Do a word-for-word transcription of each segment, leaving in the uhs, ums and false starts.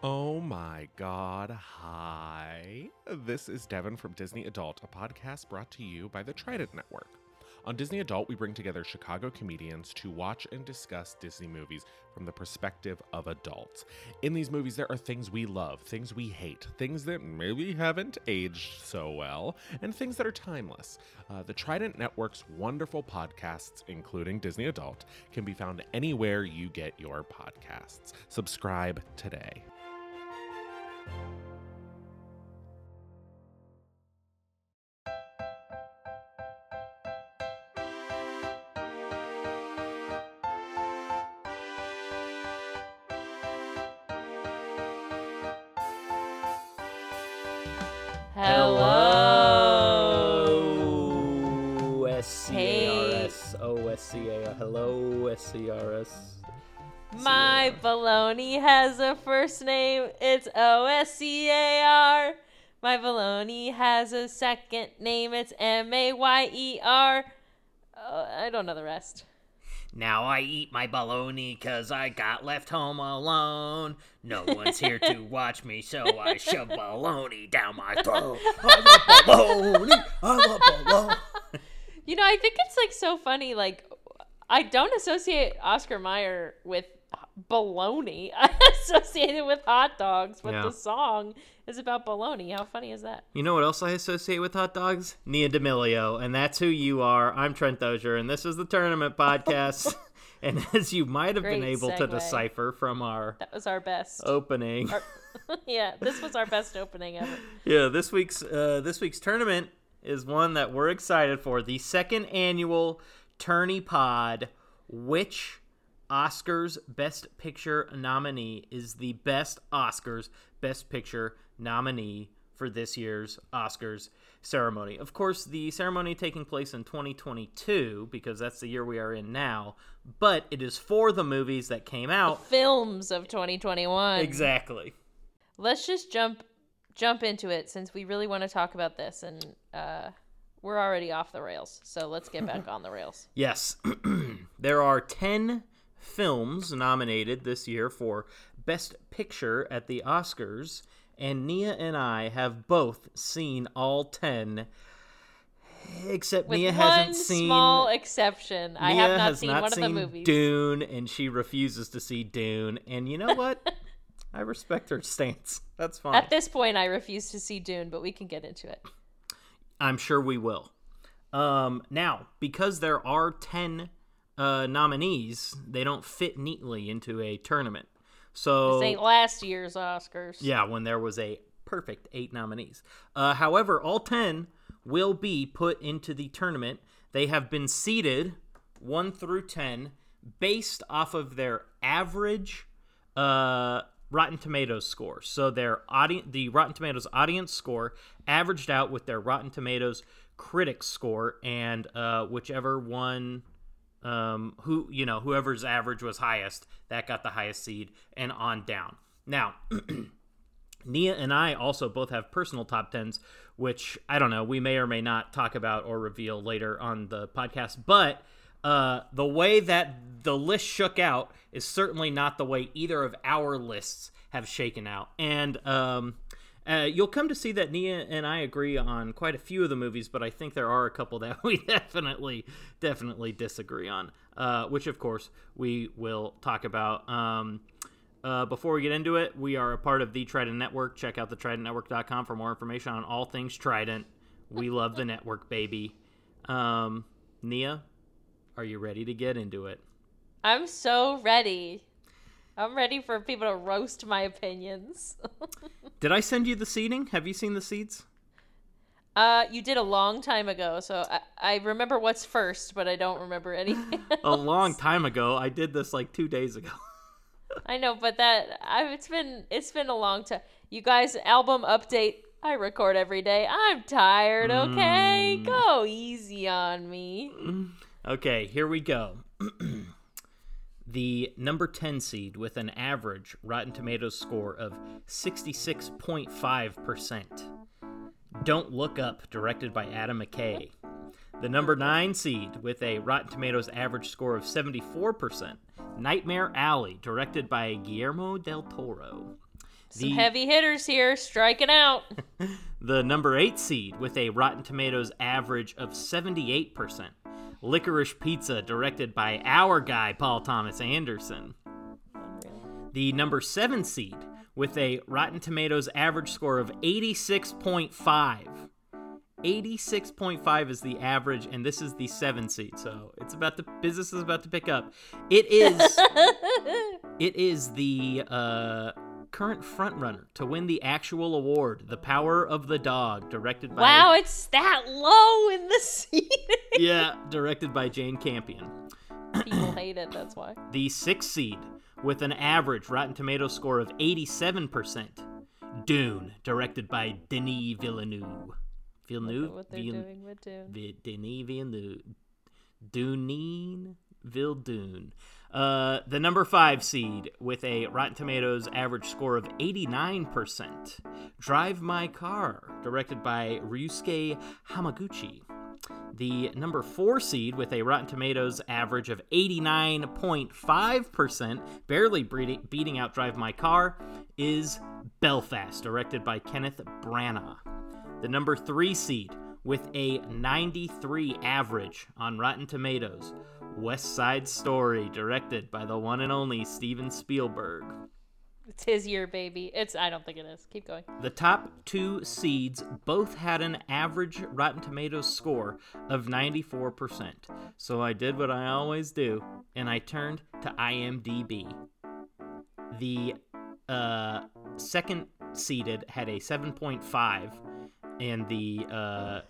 Oh my God, hi. This is Devin from Disney Adult, a podcast brought to you by the Trident Network. On Disney Adult, we bring together Chicago comedians to watch and discuss Disney movies from the perspective of adults. In these movies, there are things we love, things we hate, things that maybe haven't aged so well, and things that are timeless. Uh, the Trident Network's wonderful podcasts, including Disney Adult, can be found anywhere you get your podcasts. Subscribe today. Hello, S C R S O S C A R. Hello, S C R S. My baloney has a first name. It's O S C A R. My baloney has a second name. It's M A Y E R. Uh, I don't know the rest. Now I eat my baloney because I got left home alone. No one's here to watch me, so I shove baloney down my throat. I want baloney. I want baloney. You know, I think it's like so funny. Like, I don't associate Oscar Mayer with baloney. I associate it with hot dogs, but yeah. The song is about baloney. How funny is that? You know what else I associate with hot dogs? Nia D'Amelio, and that's who you are. I'm Trent Dozier, and this is the Tournament Podcast. And as you might have Great been able segue. to decipher from our that was our best opening. Our, yeah, this was our best opening ever. Yeah, this week's uh, this week's tournament is one that we're excited for. The second annual Tourney Pod. Which Oscars Best Picture nominee is the best Oscars Best Picture nominee for this year's Oscars ceremony? Of course, the ceremony taking place in twenty twenty-two, because that's the year we are in now, but it is for the movies that came out. The films of twenty twenty-one. Exactly. Let's just jump jump into it, since we really want to talk about this, and uh, we're already off the rails, so let's get back on the rails. Yes. There are ten films nominated this year for Best Picture at the Oscars, and Nia and I have both seen all ten, except With Nia hasn't seen... With one small exception. Nia I have not has seen not one seen of the movies. Dune, and she refuses to see Dune, and you know what? I respect her stance. That's fine. At this point, I refuse to see Dune, but we can get into it. I'm sure we will. Um, now, because there are ten Uh, nominees, they don't fit neatly into a tournament. So this ain't last year's Oscars. Yeah, when there was a perfect eight nominees. Uh, however, all ten will be put into the tournament. They have been seeded one through ten based off of their average uh, Rotten Tomatoes score. So their audi- the Rotten Tomatoes audience score averaged out with their Rotten Tomatoes critic score, and uh, whichever one... Um, who, you know, whoever's average was highest, that got the highest seed, and on down. Now, Nia and I also both have personal top tens, which I don't know, we may or may not talk about or reveal later on the podcast, but uh, the way that the list shook out is certainly not the way either of our lists have shaken out. And um, uh, you'll come to see that Nia and I agree on quite a few of the movies, but I think there are a couple that we definitely, definitely disagree on, uh, which, of course, we will talk about. Um, uh, before we get into it, we are a part of the Trident Network. Check out the trident network dot com for more information on all things Trident. We love the network, baby. Um, Nia, are you ready to get into it? I'm so ready. I'm ready for people to roast my opinions. Did I send you the seeding? Have you seen the seeds? Uh, you did a long time ago, so I, I remember what's first, but I don't remember anything else. A long time ago. I did this like two days ago. I know, but that I've, it's been it's been a long time. You guys, album update. I record every day. I'm tired. Okay, mm. Go easy on me. Okay, here we go. The number ten seed with an average Rotten Tomatoes score of sixty-six point five percent. Don't Look Up, directed by Adam McKay. The number nine seed with a Rotten Tomatoes average score of seventy-four percent. Nightmare Alley, directed by Guillermo del Toro. Some the, heavy hitters here, striking out. The number eight seed with a Rotten Tomatoes average of seventy-eight percent. Licorice Pizza, directed by our guy, Paul Thomas Anderson. The number seven seed with a Rotten Tomatoes average score of eighty-six point five. eighty-six point five is the average, and this is the seven seed, so it's about the business is about to pick up. It is it is the uh, current frontrunner to win the actual award, The Power of the Dog, directed by... Wow, it's that low in the seating. Yeah, directed by Jane Campion. People hate it, that's why. The sixth seed, with an average Rotten Tomatoes score of eighty-seven percent, Dune, directed by Denis Villeneuve. Villeneuve, what they're Villeneuve, doing with Dune. V- Denis Villeneuve, Duneen, Vildune. Uh, the number five seed with a Rotten Tomatoes average score of eighty-nine percent. Drive My Car, directed by Ryusuke Hamaguchi. The number four seed with a Rotten Tomatoes average of eighty-nine point five percent, barely beating out Drive My Car, is Belfast, directed by Kenneth Branagh. The number three seed, with a ninety-three average on Rotten Tomatoes, West Side Story, directed by the one and only Steven Spielberg. It's his year, baby. It's I don't think it is. Keep going. The top two seeds both had an average Rotten Tomatoes score of ninety-four percent. So I did what I always do, and I turned to IMDb. The uh, second seeded had a seven point five. And the uh,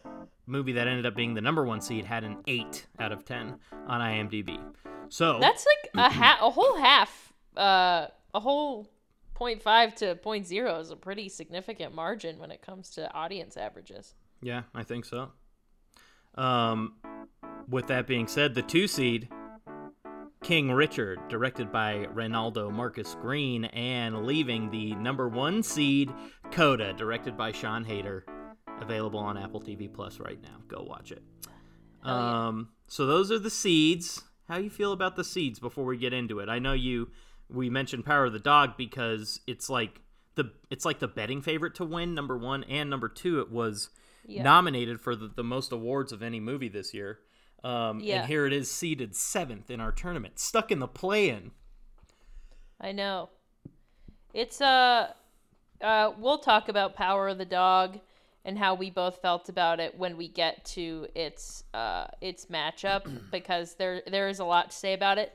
movie that ended up being the number one seed had an eight out of ten on IMDb. So that's like a ha- a whole half, uh, a whole point five to point zero is a pretty significant margin when it comes to audience averages. Yeah, I think so. Um, with that being said, the two seed, King Richard, directed by Reynaldo Marcus Green, and leaving the number one seed, Coda, directed by Sean Hayter. Available on Apple T V Plus right now. Go watch it. Oh, yeah. Um, so those are the seeds. How you feel about the seeds before we get into it? I know you. We mentioned Power of the Dog because it's like the it's like the betting favorite to win number one and number two. It was yeah. nominated for the, the most awards of any movie this year. Um, yeah. And here it is, seeded seventh in our tournament, stuck in the play-in. I know. It's uh, uh, we'll talk about Power of the Dog and how we both felt about it when we get to its uh, its matchup, because there there is a lot to say about it.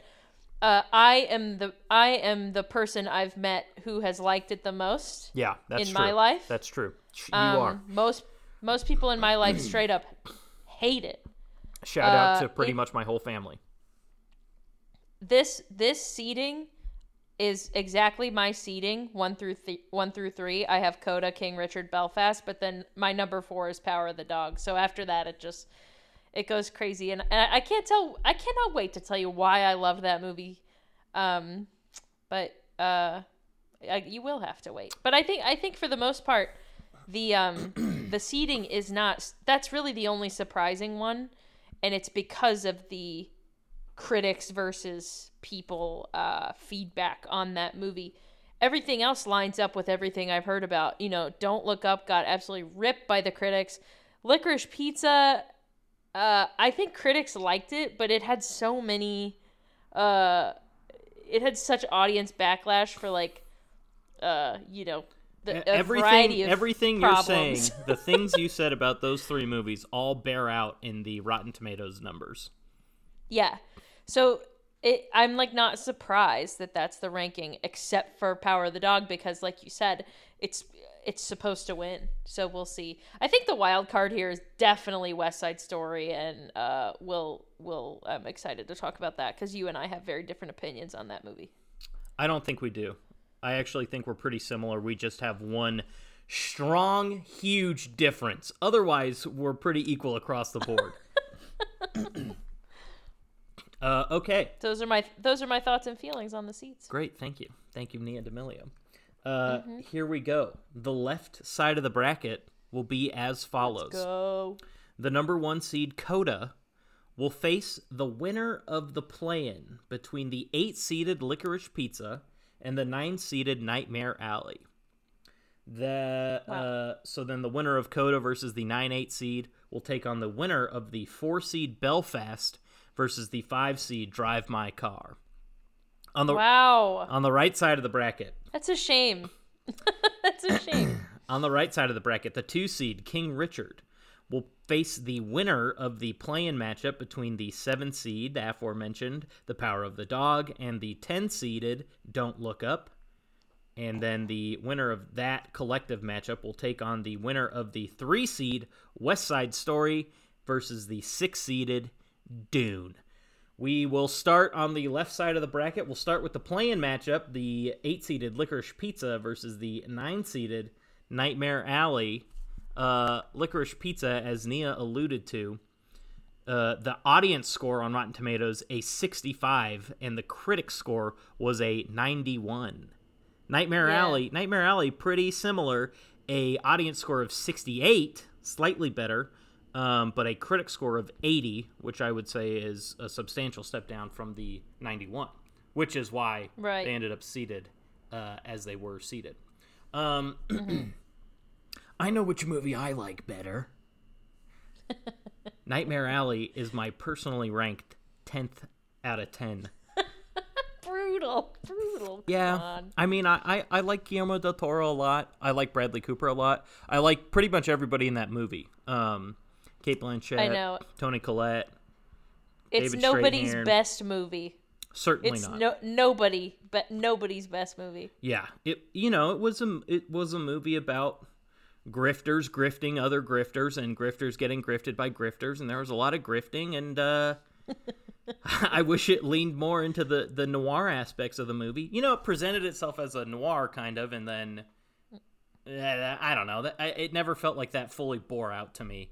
Uh, I am the I am the person I've met who has liked it the most. Yeah, that's in true. my life. That's true. You um, are most most people in my life straight up hate it. Shout out uh, to pretty it, much my whole family. This this seating is exactly my seeding, one through th- one through three. I have Coda, King Richard, Belfast, but then my number four is Power of the Dog. So after that, it just it goes crazy, and, and I can't tell. I cannot wait to tell you why I love that movie, um, but uh, I, you will have to wait. But I think I think for the most part, the um, the seeding is not. That's really the only surprising one, and it's because of the critics versus people uh, feedback on that movie. Everything else lines up with everything I've heard about. You know, Don't Look Up got absolutely ripped by the critics. Licorice Pizza, uh, I think critics liked it, but it had so many, uh, it had such audience backlash for like, uh, you know, the, a everything, variety of everything problems. You're saying, the things you said about those three movies all bear out in the Rotten Tomatoes numbers. Yeah. So it, I'm like not surprised that that's the ranking, except for Power of the Dog, because like you said, it's it's supposed to win. So we'll see. I think the wild card here is definitely West Side Story, and uh, we'll we'll I'm excited to talk about that because you and I have very different opinions on that movie. I don't think we do. I actually think we're pretty similar. We just have one strong, huge difference. Otherwise, we're pretty equal across the board. Uh, okay. Those are my those are my thoughts and feelings on the seats. Great, thank you, thank you, Nia D'Amelio. Uh, mm-hmm. Here we go. The left side of the bracket will be as follows. Let's go. The number one seed Coda will face the winner of the play-in between the eight seeded Licorice Pizza and the nine seeded Nightmare Alley. That wow. uh, so then the winner of Coda versus the nine eight seed will take on the winner of the four seed Belfast versus the five seed Drive My Car. On the wow. on the right side of the bracket. That's a shame. That's a shame. On the right side of the bracket, the two seed King Richard will face the winner of the play-in matchup between the seven seed, the aforementioned The Power of the Dog, and the ten seeded Don't Look Up. And then the winner of that collective matchup will take on the winner of the three-seed West Side Story versus the six-seeded Dune. We will start on the left side of the bracket. We'll start with the play-in matchup, the eight-seeded Licorice Pizza versus the nine-seeded Nightmare Alley. Uh, Licorice Pizza, as Nia alluded to, uh, the audience score on Rotten Tomatoes, a sixty-five, and the critic score was a ninety-one. Nightmare yeah. Alley, Nightmare Alley, pretty similar. A audience score of sixty-eight, slightly better, um, but a critic score of eighty, which I would say is a substantial step down from the ninety-one, which is why right. they ended up seated uh, as they were seated. Um, mm-hmm. I know which movie I like better. Nightmare Alley is my personally ranked tenth out of ten. Brutal, brutal. Yeah, God. I mean, I, I, I like Guillermo del Toro a lot. I like Bradley Cooper a lot. I like pretty much everybody in that movie. Um, Cate Blanchett, I know. Toni Collette, it's David nobody's Strahan. Best movie. Certainly it's not. No, nobody, but nobody's best movie. Yeah, it. You know, it was a it was a movie about grifters grifting other grifters and grifters getting grifted by grifters, and there was a lot of grifting and. Uh, I wish it leaned more into the, the noir aspects of the movie. You know, it presented itself as a noir kind of, and then, uh, I don't know. That, I, it never felt like that fully bore out to me.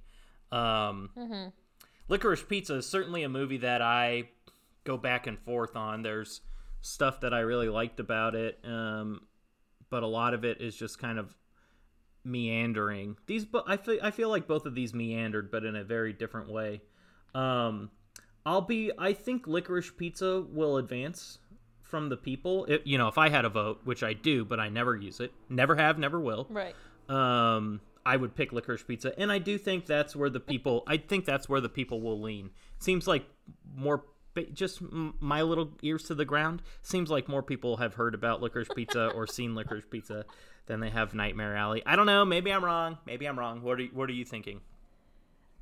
Um, mm-hmm. Licorice Pizza is certainly a movie that I go back and forth on. There's stuff that I really liked about it, um, but a lot of it is just kind of meandering. These, I feel, I feel like both of these meandered, but in a very different way. Um I'll be, I think Licorice Pizza will advance from the people. It, you know, if I had a vote, which I do, but I never use it, never have, never will. Right. Um, I would pick Licorice Pizza. And I do think that's where the people, I think that's where the people will lean. Seems like more, just my little ears to the ground, seems like more people have heard about Licorice Pizza or seen Licorice Pizza than they have Nightmare Alley. I don't know. Maybe I'm wrong. Maybe I'm wrong. What are, what are you thinking?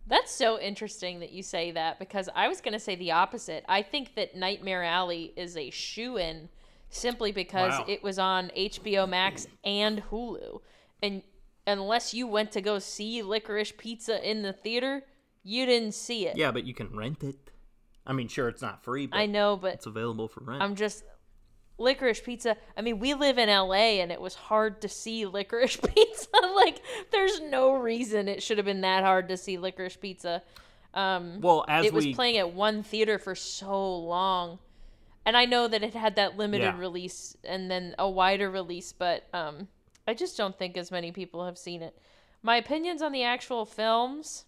That's so interesting that you say that, because I was going to say the opposite. I think that Nightmare Alley is a shoo-in simply because wow. it was on H B O Max and Hulu. And unless you went to go see Licorice Pizza in the theater, you didn't see it. Yeah, but you can rent it. I mean, sure, it's not free, but, I know, but it's available for rent. I'm just... Licorice Pizza, I mean, we live in L A and it was hard to see Licorice Pizza. Like, there's no reason it should have been that hard to see Licorice Pizza. Um, well, as It was we... playing at one theater for so long. And I know that it had that limited yeah. release and then a wider release, but um, I just don't think as many people have seen it. My opinions on the actual films...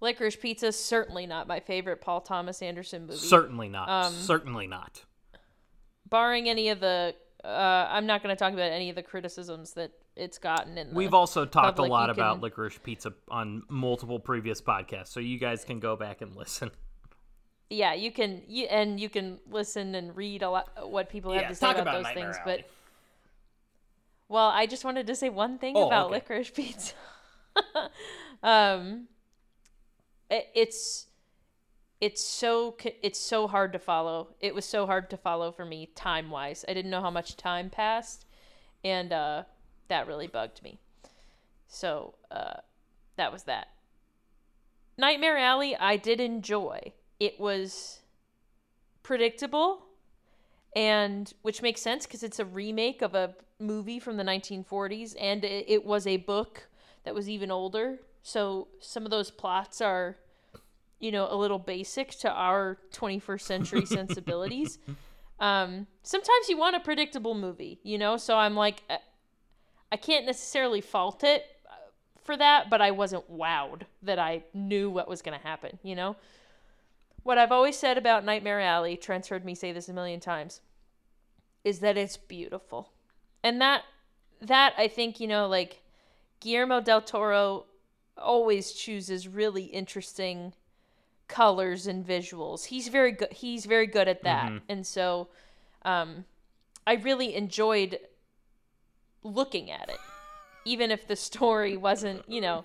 Licorice Pizza, certainly not my favorite Paul Thomas Anderson movie. Certainly not. Um, certainly not. Barring any of the, uh, I'm not going to talk about any of the criticisms that it's gotten in the We've also talked public. a lot you about can... Licorice Pizza on multiple previous podcasts, so you guys can go back and listen. Yeah, you can, you, and you can listen and read a lot what people yeah, have to say about, about those Nightmare things. Alley. But well, I just wanted to say one thing oh, about okay. Licorice Pizza. um, it, it's. It's so it's so hard to follow. It was so hard to follow for me time-wise. I didn't know how much time passed, and uh, that really bugged me. So uh, that was that. Nightmare Alley, I did enjoy. It was predictable, and which makes sense because it's a remake of a movie from the nineteen forties, and it, it was a book that was even older. So some of those plots are... you know, a little basic to our twenty-first century sensibilities. um, sometimes you want a predictable movie, you know? So I'm like, I can't necessarily fault it for that, but I wasn't wowed that I knew what was going to happen, you know? What I've always said about Nightmare Alley, Trent's heard me say this a million times, is that it's beautiful. And that that, I think, you know, like, Guillermo del Toro always chooses really interesting colors and visuals. He's very good. He's very good at that. Mm-hmm. And so um, I really enjoyed looking at it, even if the story wasn't, you know,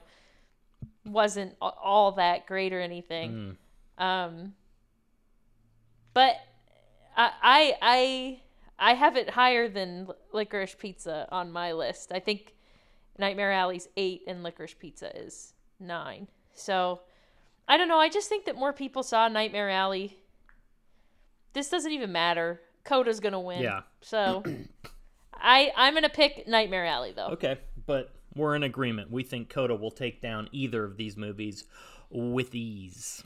wasn't all that great or anything. Mm. Um, but I, I, I, I have it higher than Licorice Pizza on my list. I think Nightmare Alley's eight and Licorice Pizza is nine. So I don't know. I just think that more people saw Nightmare Alley. This doesn't even matter. Coda's going to win. Yeah. So I, I'm going to pick Nightmare Alley, though. Okay, but we're in agreement. We think Coda will take down either of these movies with ease.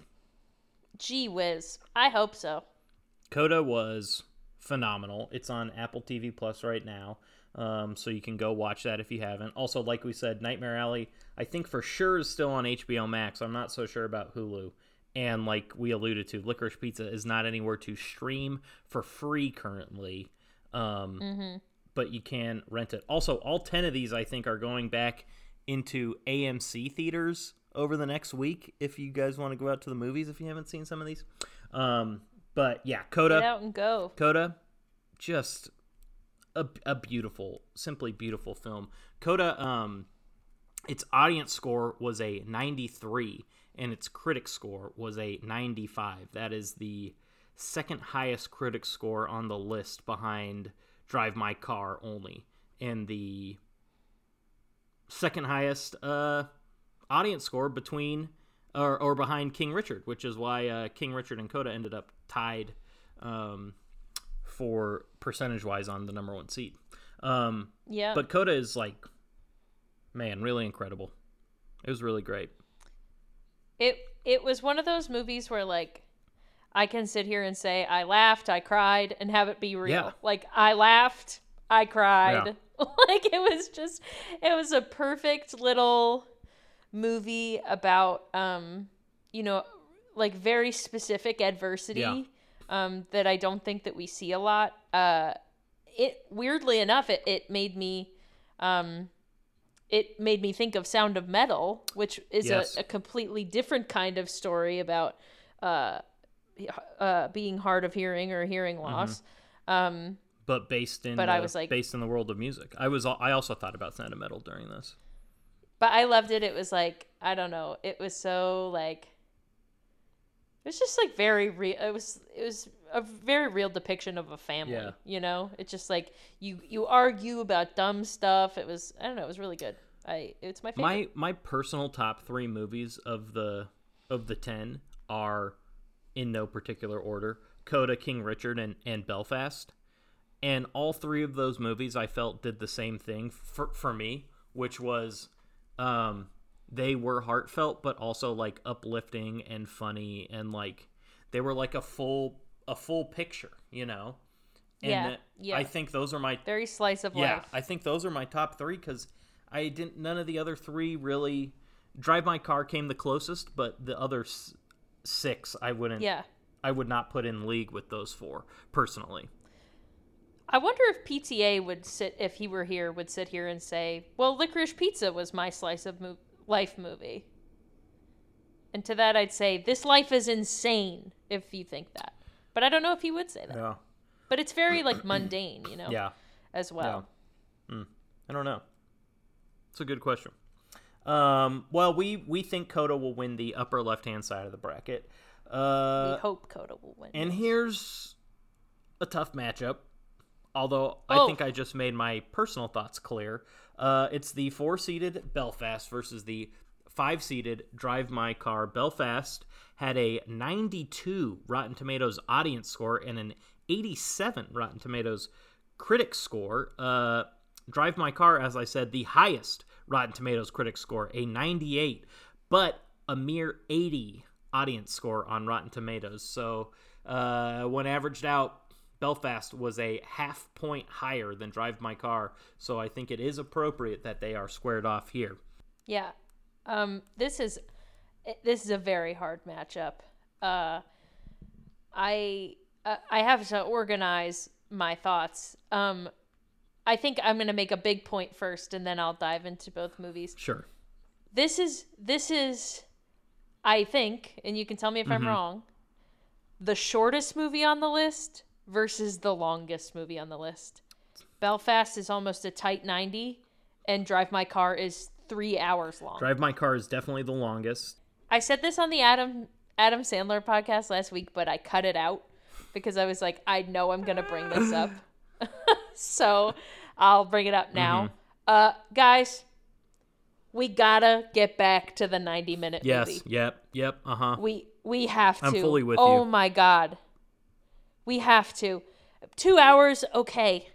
Gee whiz. I hope so. Coda was phenomenal. It's on Apple T V Plus right now. Um, so you can go watch that if you haven't. Also, like we said, Nightmare Alley, I think for sure is still on H B O Max. I'm not so sure about Hulu. And like we alluded to, Licorice Pizza is not anywhere to stream for free currently. Um, mm-hmm. But you can rent it. Also, all ten of these, I think, are going back into A M C theaters over the next week if you guys want to go out to the movies if you haven't seen some of these. Um, but yeah, Coda. Get out and go. Coda, just... A, a beautiful, simply beautiful film. Coda, um, its audience score was a ninety-three, and its critic score was a ninety-five. That is the second highest critic score on the list behind Drive My Car only, and the second highest uh, audience score between or, or behind King Richard, which is why uh, King Richard and Coda ended up tied um, for percentage-wise on the number one seat. Um, yeah. But Coda is, like, man, really incredible. It was really great. It it was one of those movies where, like, I can sit here and say I laughed, I cried, and have it be real. Yeah. Like, I laughed, I cried. Yeah. Like, it was just, it was a perfect little movie about, um, you know, like, very specific adversity. Yeah. Um, that I don't think that we see a lot. Uh, it weirdly enough, it, it made me, um, it made me think of Sound of Metal, which is yes. a, a completely different kind of story about uh, uh, being hard of hearing or hearing loss. Mm-hmm. Um, but based in, but the, I was like, based in the world of music. I was, I also thought about Sound of Metal during this. But I loved it. It was like, I don't know. It was so like. It was just like very real. It was it was a very real depiction of a family. Yeah. You know, it's just like you, you argue about dumb stuff. It was I don't know. It was really good. I it's my favorite. My my personal top three movies of the of the ten are in no particular order: Coda, King Richard, and and Belfast. And all three of those movies I felt did the same thing for for me, which was. Um, They were heartfelt, but also like uplifting and funny, and like they were like a full a full picture, you know. And yeah, that, yeah. I think those are my very slice of yeah, life. Yeah, I think those are my top three because I didn't. None of the other three really. Drive My Car came the closest, but the other s- six, I wouldn't. Yeah. I would not put in league with those four personally. I wonder if P T A would sit if he were here would sit here and say, "Well, Licorice Pizza was my slice of movie." Life movie. And to that I'd say this life is insane if you think that. But I don't know if he would say that. Yeah. But it's very like mundane, you know. Yeah. As well. Yeah. Mm. I don't know. It's a good question. Um well we we think Coda will win the upper left-hand side of the bracket. Uh We hope Coda will win. And here's a tough matchup. Although I oh. think I just made my personal thoughts clear. Uh, it's the four-seated Belfast versus the five-seated Drive My Car. Belfast had a ninety-two Rotten Tomatoes audience score and an eighty-seven Rotten Tomatoes critic score. Uh, Drive My Car, as I said, the highest Rotten Tomatoes critic score, a ninety-eight, but a mere eighty audience score on Rotten Tomatoes. So uh, when averaged out, Belfast was a half point higher than Drive My Car, so I think it is appropriate that they are squared off here. Yeah, um, this is this is a very hard matchup. Uh, I I have to organize my thoughts. Um, I think I'm going to make a big point first, and then I'll dive into both movies. Sure. This is, this is, I think, and you can tell me if mm-hmm. I'm wrong, the shortest movie on the list versus the longest movie on the list. Belfast is almost a tight ninety, and Drive My Car is three hours long. Drive My Car is definitely the longest. I said this on the Adam Adam Sandler podcast last week, but I cut it out because I was like, I know I'm going to bring this up. So I'll bring it up now. Mm-hmm. Uh, guys, we gotta get back to the ninety minute yes, movie. Yes, yep, yep, uh-huh. We we have to. I'm fully with oh you. Oh my God. We have to. Two hours, okay.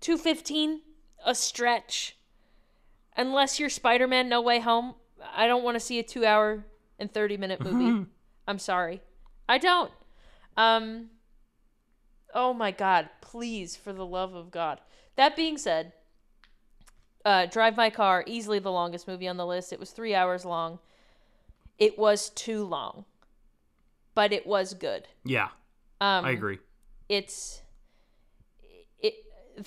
two fifteen, a stretch. Unless you're Spider-Man No Way Home, I don't want to see a two hour and thirty minute movie. I'm sorry. I don't. Um... Oh my God, please, for the love of God. That being said, uh, Drive My Car, easily the longest movie on the list. It was three hours long. It was too long, but it was good. Yeah, um, I agree. It's, it.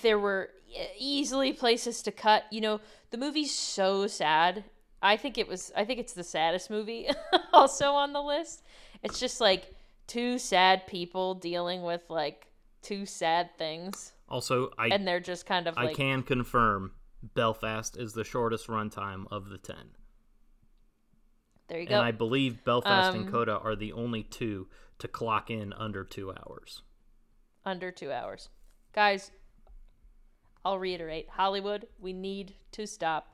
There were easily places to cut. You know, the movie's so sad. I think it was, I think it's the saddest movie also on the list. It's just like two sad people dealing with like, two sad things. Also, I and they're just kind of like... I can confirm Belfast is the shortest runtime of the ten. There you go. And I believe Belfast um, and Coda are the only two to clock in under two hours. Under two hours. Guys, I'll reiterate. Hollywood, we need to stop.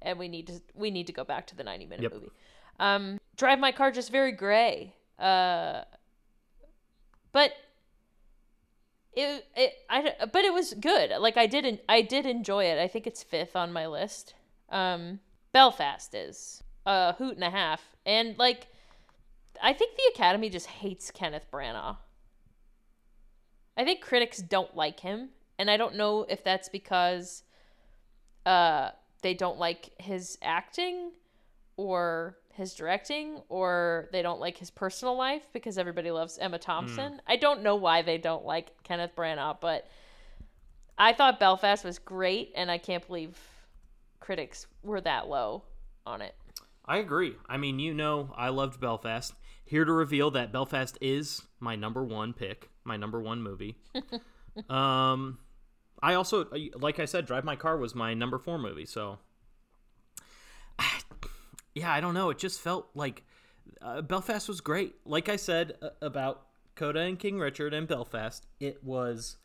And we need to we need to go back to the ninety-minute yep. movie. Um, Drive My Car, just very gray. Uh, but... It, it, I, but it was good. Like I did, I did enjoy it. I think it's fifth on my list. Um, Belfast is a hoot and a half, and like, I think the Academy just hates Kenneth Branagh. I think critics don't like him, and I don't know if that's because, uh, they don't like his acting, or his directing, or they don't like his personal life because everybody loves Emma Thompson. Mm. I don't know why they don't like Kenneth Branagh, but I thought Belfast was great, and I can't believe critics were that low on it. I agree. I mean, you know, I loved Belfast. Here to reveal that Belfast is my number one pick, my number one movie. um, I also, like I said, Drive My Car was my number four movie, so... Yeah, I don't know. It just felt like uh, Belfast was great. Like I said uh, about Coda and King Richard and Belfast, it was,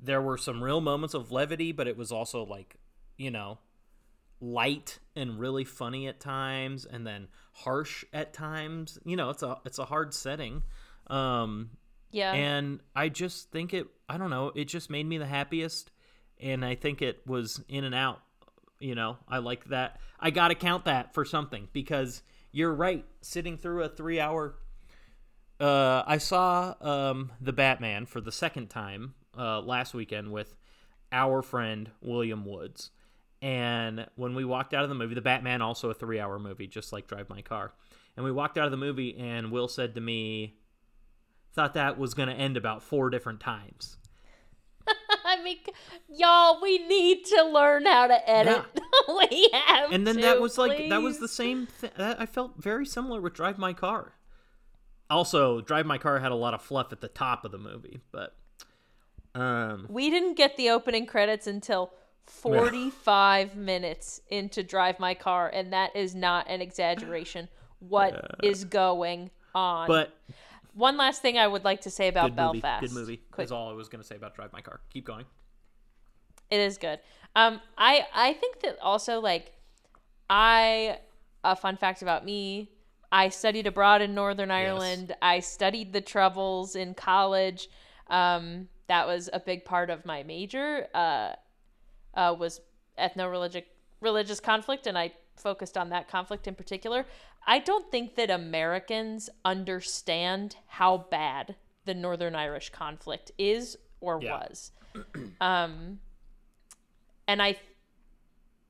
there were some real moments of levity, but it was also like, you know, light and really funny at times and then harsh at times. You know, it's a, it's a hard setting. Um, yeah. And I just think it, I don't know, it just made me the happiest. And I think it was in and out. You know, I like that. I got to count that for something because you're right. Sitting through a three hour. Uh, I saw um, The Batman for the second time uh, last weekend with our friend William Woods. And when we walked out of the movie, The Batman, also a three hour movie, just like Drive My Car. And we walked out of the movie and Will said to me, thought that was going to end about four different times. I mean, y'all, we need to learn how to edit. Yeah. we have And then to, that was please. like, that was the same thing. I felt very similar with Drive My Car. Also, Drive My Car had a lot of fluff at the top of the movie, but. Um, we didn't get the opening credits until forty-five yeah. minutes into Drive My Car, and that is not an exaggeration. What yeah. is going on? But. One last thing I would like to say about good Belfast. Movie. Good movie. Quick. Is all I was going to say about Drive My Car. Keep going. It is good. Um, I, I think that also, like, I, a fun fact about me, I studied abroad in Northern Ireland. Yes. I studied the Troubles in college. Um, that was a big part of my major, uh, uh, was ethno-religious religious conflict, and I focused on that conflict in particular. I don't think that Americans understand how bad the Northern Irish conflict is or yeah. was. Um, and I,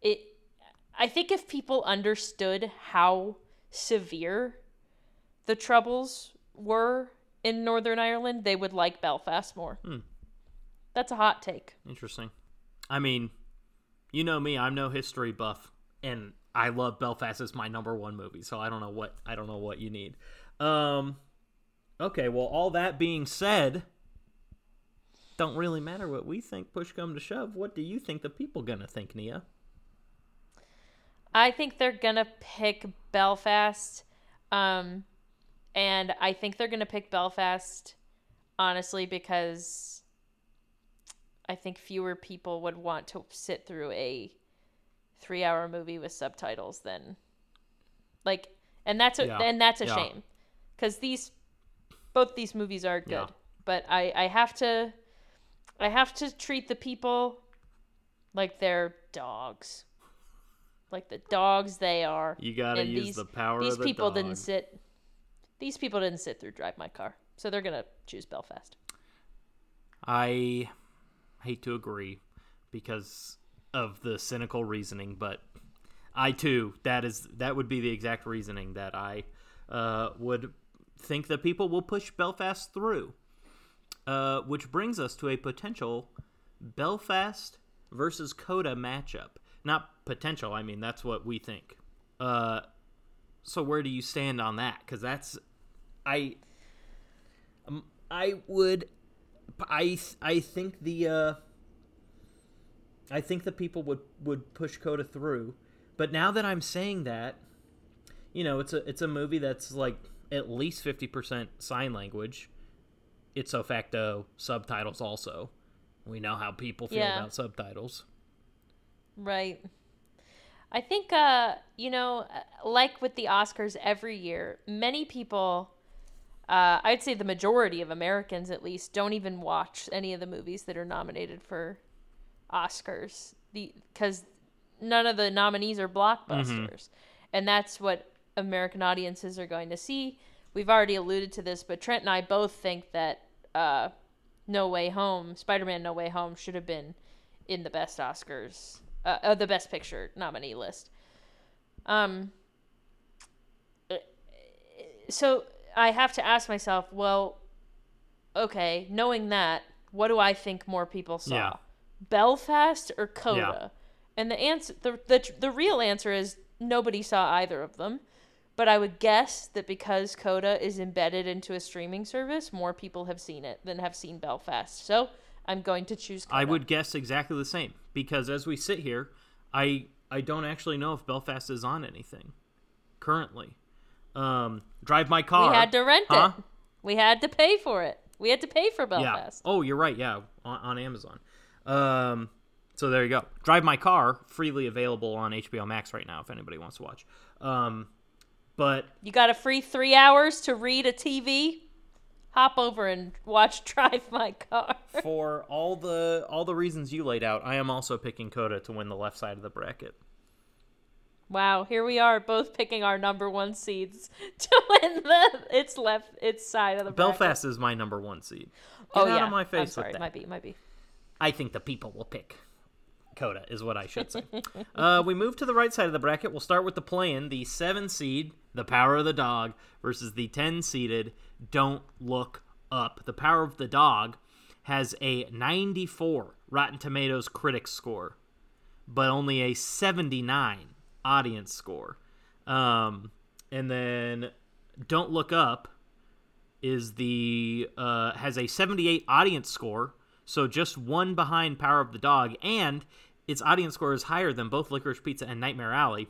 it, I think if people understood how severe the Troubles were in Northern Ireland, they would like Belfast more. Hmm. That's a hot take. Interesting. I mean, you know me, I'm no history buff, and I love Belfast as my number one movie, so I don't know what I don't know what you need. Um, okay, well, all that being said, don't really matter what we think, push come to shove. What do you think the people gonna think, Nia? I think they're gonna pick Belfast, um, and I think they're gonna pick Belfast, honestly, because I think fewer people would want to sit through a three-hour movie with subtitles than, like, and that's a, yeah. and that's a yeah. shame, because these, both these movies are good, yeah. but I, I have to, I have to treat the people like they're dogs, like the dogs they are. You gotta and use these, the power. These of the people dog. didn't sit. These people didn't sit through Drive My Car, so they're gonna choose Belfast. I. hate to agree because of the cynical reasoning, but I too that is that would be the exact reasoning that I uh would think that people will push Belfast through, uh which brings us to a potential Belfast versus Coda matchup. Not potential, I mean that's what we think. Uh so where do you stand on that? Because that's I um, I would I I think the uh, I think the people would, would push Coda through, but now that I'm saying that, you know, it's a it's a movie that's like at least fifty percent sign language, ipso facto subtitles also. We know how people feel yeah. about subtitles, right? I think uh, you know, like with the Oscars every year, many people. Uh, I'd say the majority of Americans, at least, don't even watch any of the movies that are nominated for Oscars, because none of the nominees are blockbusters. Mm-hmm. And that's what American audiences are going to see. We've already alluded to this, but Trent and I both think that uh, No Way Home, Spider-Man No Way Home, should have been in the best Oscars, uh, uh, the best picture nominee list. Um. So... I have to ask myself, well, okay, knowing that, what do I think more people saw? Yeah. Belfast or Coda? Yeah. And the answer, the, the the real answer is nobody saw either of them. But I would guess that because Coda is embedded into a streaming service, more people have seen it than have seen Belfast. So I'm going to choose Coda. I would guess exactly the same, because as we sit here, I I don't actually know if Belfast is on anything currently. Um, Drive My Car. We had to rent huh? it. We had to pay for it. We had to pay for Belfast. Yeah. Oh, you're right. Yeah, on, on Amazon. Um, so there you go. Drive My Car, freely available on H B O Max right now if anybody wants to watch. Um, but you got a free three hours to read a T V? Hop over and watch Drive My Car. For all the all the reasons you laid out, I am also picking Coda to win the left side of the bracket. Wow, here we are, both picking our number one seeds to win the its left its side of the bracket. Belfast is my number one seed. Get oh, out yeah. of my face I'm sorry, with that. Might be, might be. I think the people will pick Coda, is what I should say. uh, we move to the right side of the bracket. We'll start with the play-in, the seven seed, The Power of the Dog, versus the ten seeded Don't Look Up. The Power of the Dog has a ninety-four Rotten Tomatoes critics score, but only a seventy-nine audience score. Um, and then Don't Look Up is the uh, has a seventy-eight audience score, so just one behind Power of the Dog, and its audience score is higher than both Licorice Pizza and Nightmare Alley.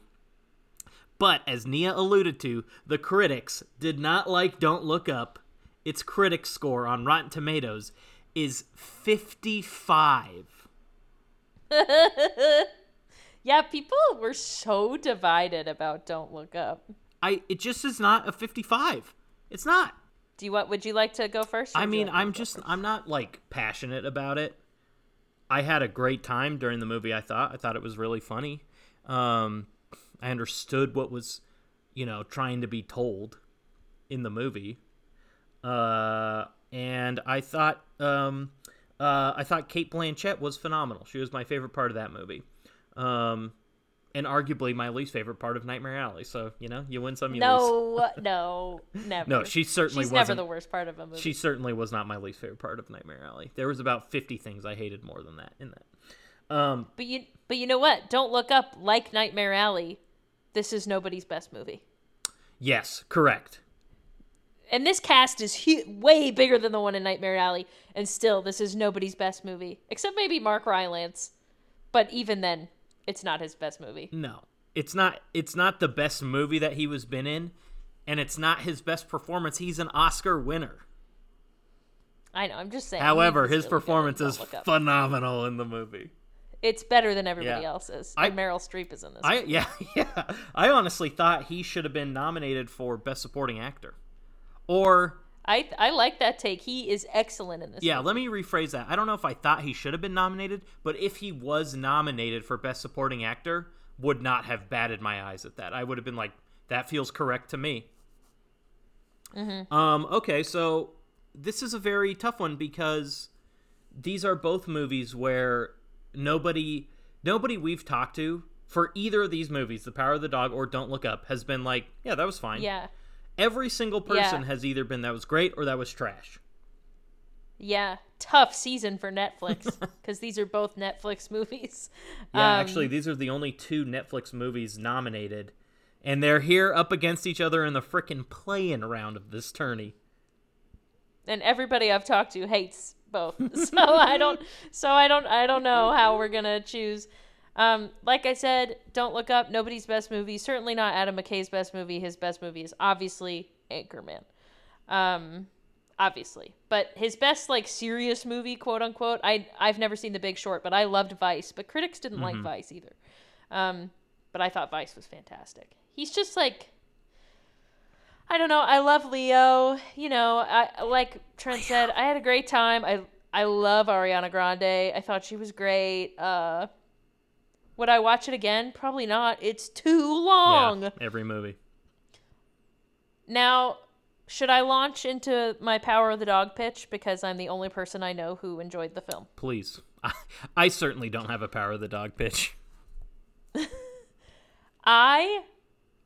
But as Nia alluded to, the critics did not like Don't Look Up. Its critics score on Rotten Tomatoes is fifty-five. Yeah, people were so divided about Don't Look Up. I it just is not a fifty-five. It's not. Do you what would you like to go first? I mean, like I'm just I'm not like passionate about it. I had a great time during the movie, I thought. I thought it was really funny. Um, I understood what was, you know, trying to be told in the movie. Uh, and I thought um, uh, I thought Cate Blanchett was phenomenal. She was my favorite part of that movie. Um, and arguably my least favorite part of Nightmare Alley. So, you know, you win some, you no, lose. No, no, never. No, she certainly wasn't. She's never the worst part of a movie. She certainly was not my least favorite part of Nightmare Alley. There was about fifty things I hated more than that in that. Um, but you, but you know what? Don't Look Up, like Nightmare Alley, this is nobody's best movie. Yes, correct. And this cast is he- way bigger than the one in Nightmare Alley, and still, this is nobody's best movie, except maybe Mark Rylance. But even then, it's not his best movie. No, it's not. It's not the best movie that he was been in, and it's not his best performance. He's an Oscar winner. I know. I'm just saying. However, his really performance is phenomenal in the movie. It's better than everybody yeah. else's. I, and Meryl Streep is in this. I, movie. Yeah, yeah. I honestly thought he should have been nominated for Best Supporting Actor. Or I I like that take. He is excellent in this. Yeah, movie. Let me rephrase that. I don't know if I thought he should have been nominated, but if he was nominated for Best Supporting Actor, would not have batted my eyes at that. I would have been like, that feels correct to me. Mm-hmm. Um. Okay, so this is a very tough one because these are both movies where nobody nobody we've talked to for either of these movies, The Power of the Dog or Don't Look Up, has been like, yeah, that was fine. Yeah. Every single person yeah. has either been that was great or that was trash. Yeah. Tough season for Netflix because these are both Netflix movies. Yeah, um, actually, these are the only two Netflix movies nominated, and they're here up against each other in the frickin' play-in round of this tourney. And everybody I've talked to hates both. So I don't so I don't I don't know how we're gonna choose. Um, like I said, Don't Look Up, nobody's best movie. Certainly not Adam McKay's best movie. His best movie is obviously Anchorman. Um, obviously. But his best, like, serious movie, quote unquote, I, I've never seen The Big Short, but I loved Vice. But critics didn't mm-hmm. like Vice either. Um, but I thought Vice was fantastic. He's just like, I don't know, I love Leo. You know, I like Trent said, I had a great time. I, I love Ariana Grande. I thought she was great. Uh... Would I watch it again? Probably not. It's too long. Yeah, every movie. Now, should I launch into my Power of the Dog pitch because I'm the only person I know who enjoyed the film? Please. I, I certainly don't have a Power of the Dog pitch. I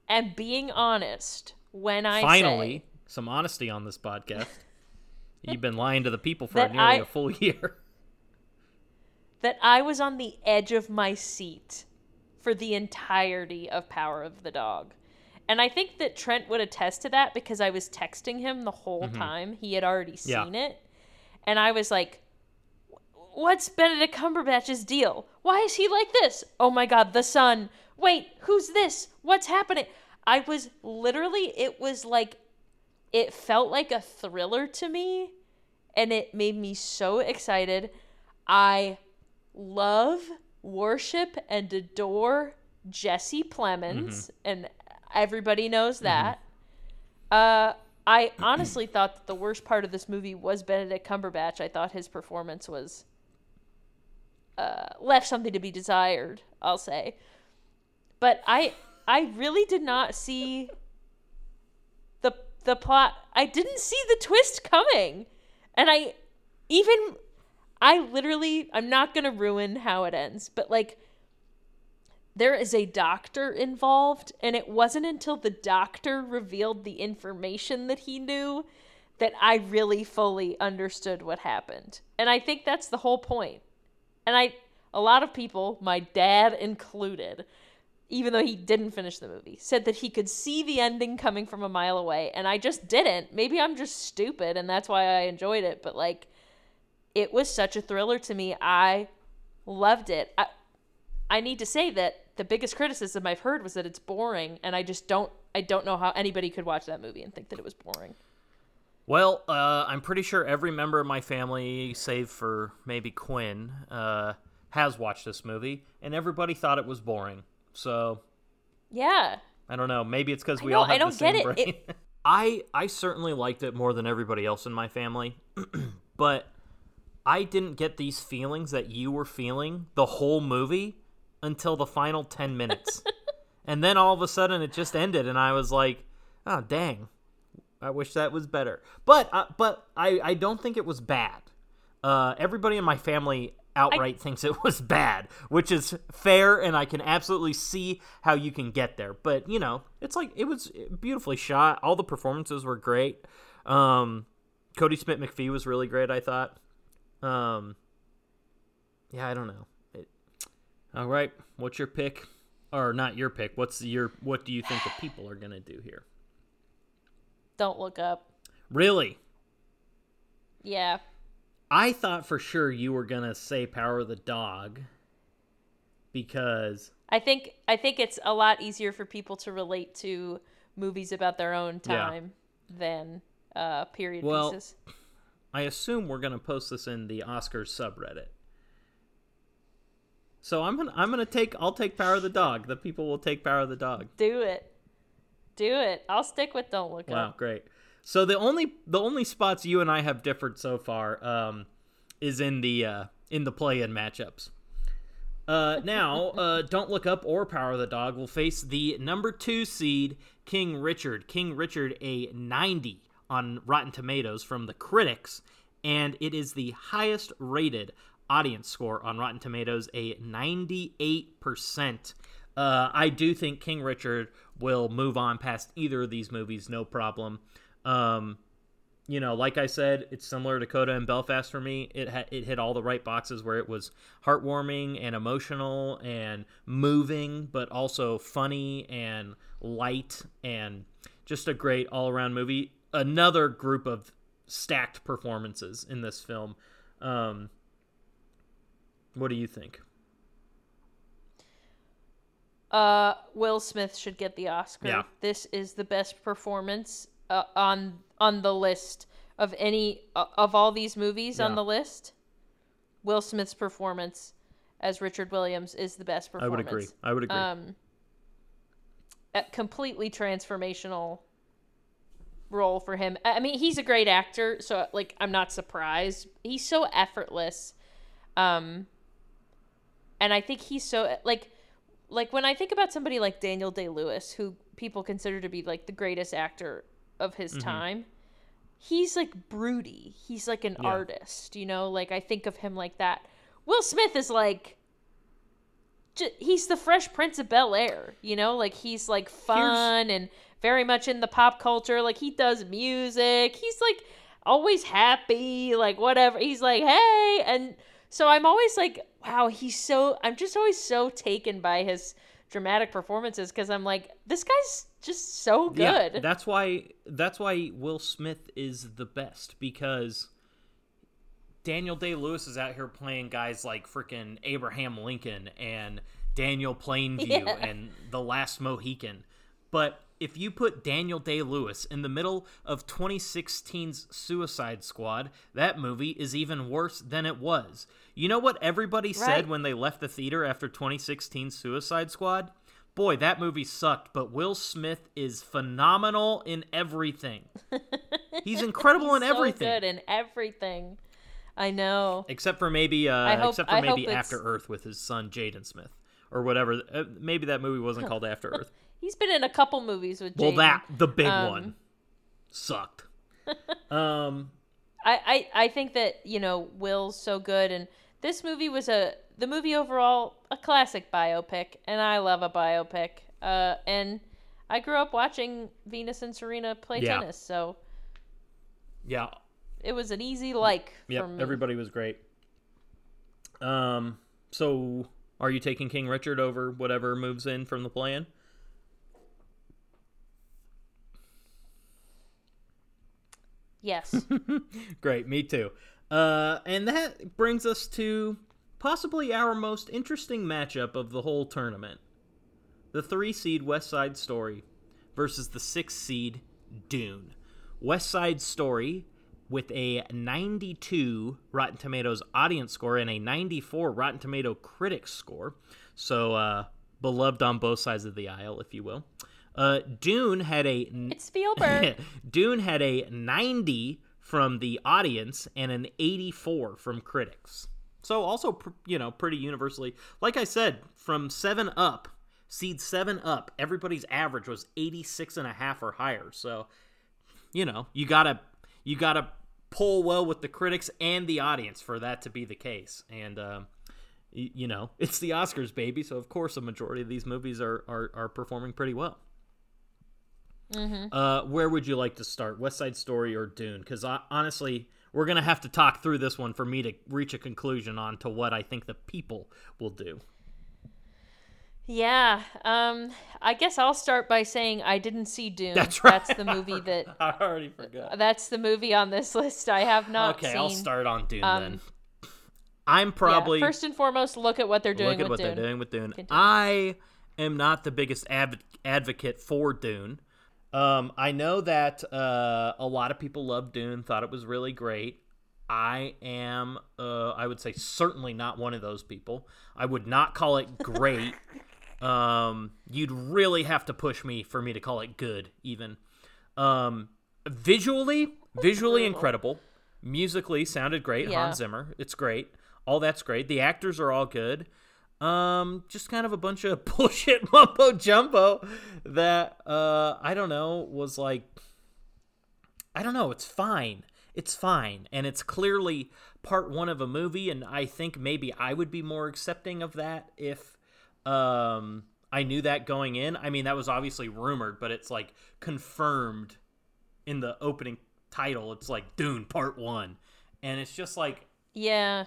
am being honest when I Finally, say, some honesty on this podcast. You've been lying to the people for nearly I, a full year. That I was on the edge of my seat for the entirety of Power of the Dog. And I think that Trent would attest to that because I was texting him the whole mm-hmm. time. He had already seen yeah. it. And I was like, what's Benedict Cumberbatch's deal? Why is he like this? Oh my God, the sun. Wait, who's this? What's happening? I was literally, it was like, it felt like a thriller to me. And it made me so excited. I love, worship, and adore Jesse Plemons, mm-hmm. and everybody knows that. Mm-hmm. Uh, I honestly thought that the worst part of this movie was Benedict Cumberbatch. I thought his performance was uh, left something to be desired, I'll say. But I, I really did not see the the plot. I didn't see the twist coming, and I even. I literally, I'm not going to ruin how it ends, but like there is a doctor involved, and it wasn't until the doctor revealed the information that he knew that I really fully understood what happened. And I think that's the whole point. And I, a lot of people, my dad included, even though he didn't finish the movie, said that he could see the ending coming from a mile away. And I just didn't. Maybe I'm just stupid and that's why I enjoyed it. But like, it was such a thriller to me. I loved it. I, I need to say that the biggest criticism I've heard was that it's boring, and I just don't I don't know how anybody could watch that movie and think that it was boring. Well, uh, I'm pretty sure every member of my family, save for maybe Quinn, uh, has watched this movie, and everybody thought it was boring. So, yeah. I don't know. Maybe it's because we know, all have I don't the same get it. brain. It... I, I certainly liked it more than everybody else in my family, but I didn't get these feelings that you were feeling the whole movie until the final ten minutes. And then all of a sudden it just ended, and I was like, oh, dang. I wish that was better. But uh, but I, I don't think it was bad. Uh, everybody in my family outright I... thinks it was bad, which is fair, and I can absolutely see how you can get there. But, you know, it's like, it was beautifully shot. All the performances were great. Um, Cody Smith-McPhee was really great, I thought. Um, yeah, I don't know. It... All right, what's your pick? Or not your pick. What's your? What do you think the people are going to do here? Don't Look Up. Really? Yeah. I thought for sure you were going to say Power of the Dog, because I think I think it's a lot easier for people to relate to movies about their own time yeah. than uh, period well, pieces. I assume we're going to post this in the Oscars subreddit. So I'm gonna I'm gonna take I'll take Power of the Dog. The people will take Power of the Dog. Do it. Do it. I'll stick with Don't Look wow, Up. Wow, great. So the only the only spots you and I have differed so far um, is in the uh, in the play-in matchups. Uh, now, uh, Don't Look Up or Power of the Dog will face the number two seed, King Richard. King Richard, a ninety on Rotten Tomatoes from the critics, and it is the highest rated audience score on Rotten Tomatoes, a ninety-eight percent. Uh, I do think King Richard will move on past either of these movies, no problem. Um, you know, like I said, it's similar to Coda and Belfast for me. It ha- it hit all the right boxes where it was heartwarming and emotional and moving, but also funny and light and just a great all-around movie. Another group of stacked performances in this film. Um, what do you think? Uh, Will Smith should get the Oscar. Yeah. This is the best performance Uh, on on the list of any uh, of all these movies yeah. on the list. Will Smith's performance as Richard Williams is the best performance. I would agree. I would agree. Um, a completely transformational role for him. I mean, he's a great actor, so like I'm not surprised. He's so effortless, um, and I think he's so like like when I think about somebody like Daniel Day-Lewis, who people consider to be like the greatest actor of his mm-hmm. time, he's like broody. He's like an yeah. artist, you know, like I think of him like that. Will Smith is like, j- he's the Fresh Prince of Bel-Air, you know, like he's like fun Here's... and very much in the pop culture. Like he does music. He's like always happy, like whatever. He's like, hey. And so I'm always like, wow, he's so, I'm just always so taken by his dramatic performances, because I'm like, this guy's just so good. Yeah, that's why that's why Will Smith is the best, because Daniel Day-Lewis is out here playing guys like freaking Abraham Lincoln and Daniel Plainview yeah. and The Last Mohican. But if you put Daniel Day-Lewis in the middle of twenty sixteen's Suicide Squad, that movie is even worse than it was. You know what everybody said right. when they left the theater after twenty sixteen's Suicide Squad? Boy, that movie sucked, but Will Smith is phenomenal in everything. He's incredible He's in so everything. Good in everything. I know. Except for maybe uh, hope, except for I maybe After Earth with his son Jaden Smith or whatever. Uh, maybe that movie wasn't called After Earth. He's been in a couple movies with Jaden. Well, that, the big um, one, sucked. um, I, I, I think that, you know, Will's so good. And this movie was a, the movie overall, a classic biopic. And I love a biopic. Uh, and I grew up watching Venus and Serena play yeah. tennis. So, yeah. It was an easy like yep, for me. Everybody was great. Um, so, are you taking King Richard over whatever moves in from the play-in? Yes. Great, me too. Uh, and that brings us to possibly our most interesting matchup of the whole tournament. The three seed West Side Story versus the six seed Dune. West Side Story with a ninety-two Rotten Tomatoes audience score and a ninety-four Rotten Tomato critics score. So uh, beloved on both sides of the aisle, if you will. Uh, Dune had a it's Spielberg. Dune had a ninety from the audience and an eighty-four from critics. So also, you know, pretty universally, like I said, from seven up, seed seven up, everybody's average was eighty-six and a half or higher. So, you know, you gotta you gotta pull well with the critics and the audience for that to be the case. And, um, y- you know, it's the Oscars, baby. So, of course, a majority of these movies are, are, are performing pretty well. Mm-hmm. Uh, where would you like to start? West Side Story or Dune? Because honestly, we're going to have to talk through this one for me to reach a conclusion on to what I think the people will do. Yeah, um, I guess I'll start by saying I didn't see Dune. That's right. That's the movie that... I already forgot. That's the movie on this list I have not okay, seen. Okay, I'll start on Dune um, then. I'm probably... Yeah, first and foremost, look at what they're doing with Dune. Look at what Dune. they're doing with Dune. Continue. I am not the biggest adv- advocate for Dune. Um, I know that uh, a lot of people loved Dune, thought it was really great. I am, uh, I would say, certainly not one of those people. I would not call it great. Um, you'd really have to push me for me to call it good, even. Um, visually, visually incredible. Musically, sounded great. Yeah. Hans Zimmer, it's great. All that's great. The actors are all good. Um, just kind of a bunch of bullshit mumbo jumbo that, uh, I don't know, was like, I don't know, it's fine. It's fine. And it's clearly part one of a movie, and I think maybe I would be more accepting of that if... Um, I knew that going in. I mean, that was obviously rumored, but it's like confirmed in the opening title. It's like Dune Part One, and it's just like yeah,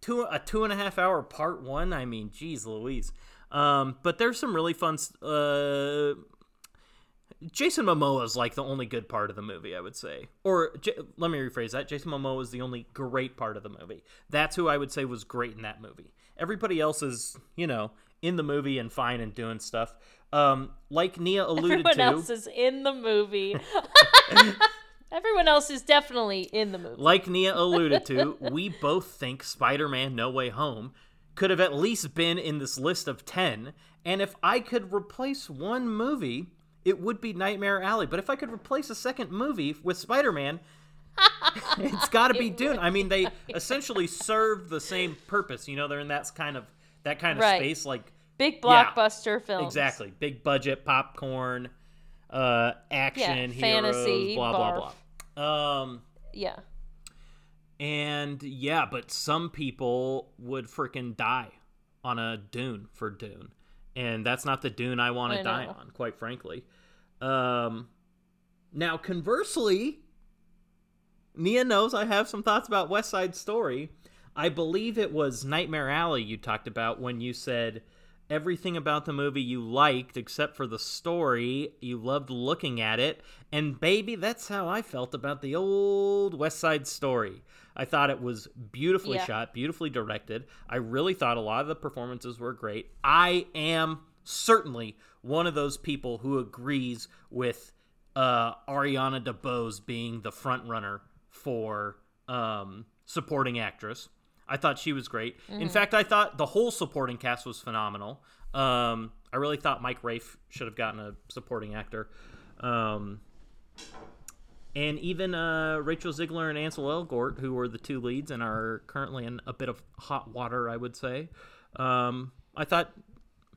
two a two and a half hour Part One. I mean, geez, Louise. Um, but there's some really fun. Uh, Jason Momoa is like the only good part of the movie, I would say. Or J- let me rephrase that. Jason Momoa is the only great part of the movie. That's who I would say was great in that movie. Everybody else is, you know, in the movie and fine and doing stuff. Um, like Nia alluded to. Everyone else is in the movie. Everyone else is definitely in the movie. Like Nia alluded to, we both think Spider-Man No Way Home could have at least been in this list of ten. And if I could replace one movie, it would be Nightmare Alley. But if I could replace a second movie with Spider-Man... it's got to be Dune. I mean, they essentially serve the same purpose. You know, they're in that kind of that kind of right. space, like big blockbuster yeah, films. Exactly, big budget popcorn, uh, action, yeah, fantasy, heroes, blah barf. blah blah. Um, yeah, and yeah, but some people would freaking die on a Dune for Dune, and that's not the Dune I want to die on, quite frankly. Um, now, conversely. Nia knows I have some thoughts about West Side Story. I believe it was Nightmare Alley you talked about when you said everything about the movie you liked except for the story. You loved looking at it. And baby, that's how I felt about the old West Side Story. I thought it was beautifully yeah. shot, beautifully directed. I really thought a lot of the performances were great. I am certainly one of those people who agrees with uh, Ariana DeBose being the front runner for um, supporting actress. I thought she was great. Mm-hmm. In fact, I thought the whole supporting cast was phenomenal. Um, I really thought Mike Rafe should have gotten a supporting actor. Um, and even uh, Rachel Zegler and Ansel Elgort, who were the two leads and are currently in a bit of hot water, I would say. Um, I thought...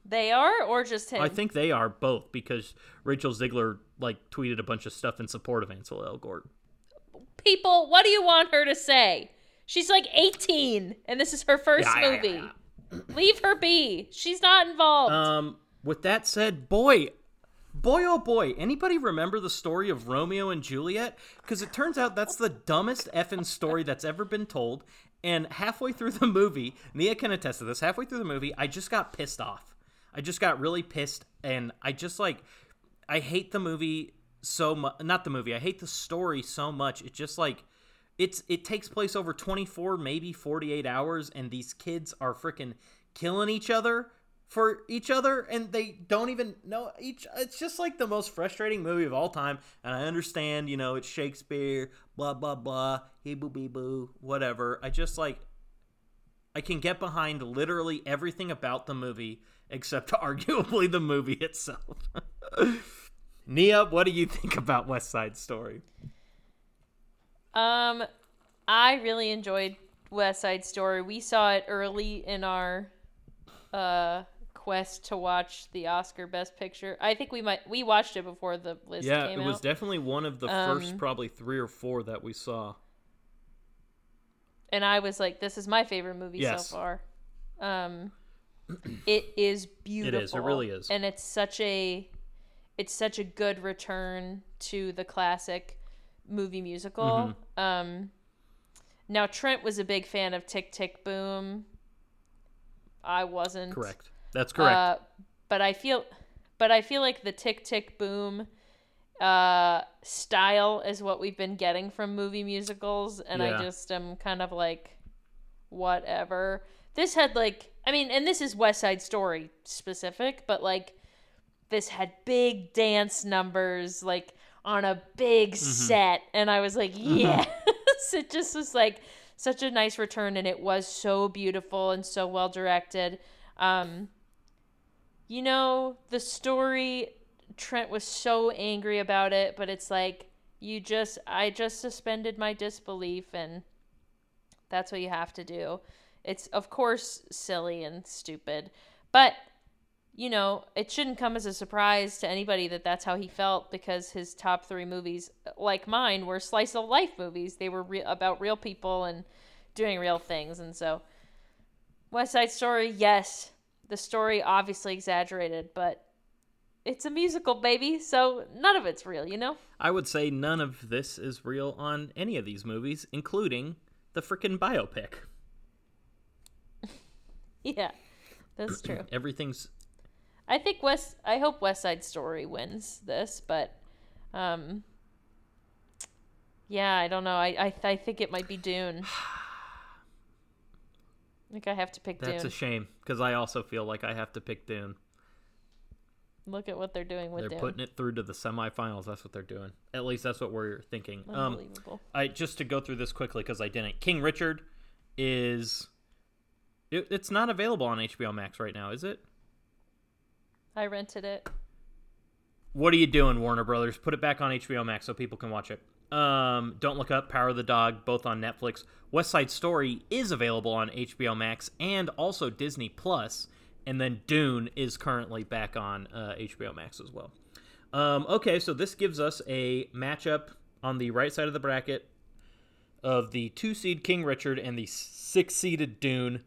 They are or just him? I think they are both because Rachel Zegler like tweeted a bunch of stuff in support of Ansel Elgort. People, what do you want her to say? She's like eighteen, and this is her first yeah, movie. Yeah, yeah. Leave her be. She's not involved. Um, with that said, boy, boy, oh boy, anybody remember the story of Romeo and Juliet? Because it turns out that's the dumbest effing story that's ever been told. And halfway through the movie, Nia can attest to this, halfway through the movie, I just got pissed off. I just got really pissed, and I just, like, I hate the movie so much. Not the movie. I hate the story so much. It just, like, it's it takes place over twenty-four, maybe forty-eight hours, and these kids are freaking killing each other for each other, and they don't even know each. It's just, like, the most frustrating movie of all time, and I understand, you know, it's Shakespeare, blah, blah, blah, hee-boo-bee-boo, whatever. I just, like, I can get behind literally everything about the movie except arguably the movie itself. Nia, what do you think about West Side Story? Um, I really enjoyed West Side Story. We saw it early in our uh, quest to watch the Oscar Best Picture. I think we might we watched it before the list yeah, came out. Yeah, it was definitely one of the um, first probably three or four that we saw. And I was like, this is my favorite movie yes. so far. Um, it is beautiful. It is. It really is. And it's such a, it's such a good return to the classic movie musical. Mm-hmm. Um, now, Trent was a big fan of Tick, Tick, Boom. I wasn't. Correct. That's correct. Uh, but I feel, but I feel like the Tick, Tick, Boom uh, style is what we've been getting from movie musicals. And yeah. I just am kind of like, whatever. This had like, I mean, and this is West Side Story specific, but like this had big dance numbers, like on a big mm-hmm. set. And I was like, yeah. Mm-hmm. It just was like such a nice return, and it was so beautiful and so well directed. Um, you know, the story, Trent was so angry about it, but it's like, you just, I just suspended my disbelief, and that's what you have to do. It's, of course, silly and stupid, but you know, it shouldn't come as a surprise to anybody that that's how he felt, because his top three movies, like mine, were slice of life movies. They were re- about real people and doing real things. And so West Side Story, yes, the story obviously exaggerated, but it's a musical, baby. So none of it's real, you know? I would say none of this is real on any of these movies, including the frickin' biopic. Yeah, that's true. Everything's... I think West. I hope West Side Story wins this, but, um, yeah, I don't know. I I, th- I think it might be Dune. I think I have to pick That's Dune. That's a shame, because I also feel like I have to pick Dune. Look at what they're doing with they're Dune. They're putting it through to the semifinals. That's what they're doing. At least that's what we're thinking. Unbelievable. Um, I just to go through this quickly because I didn't. King Richard is. It, it's not available on H B O Max right now, is it? I rented it. What are you doing, Warner Brothers? Put it back on H B O Max so people can watch it. Um, Don't Look Up, Power of the Dog, both on Netflix. West Side Story is available on H B O Max and also Disney Plus. And then Dune is currently back on uh, H B O Max as well. Um, okay, so this gives us a matchup on the right side of the bracket of the two-seed King Richard and the six-seeded Dune.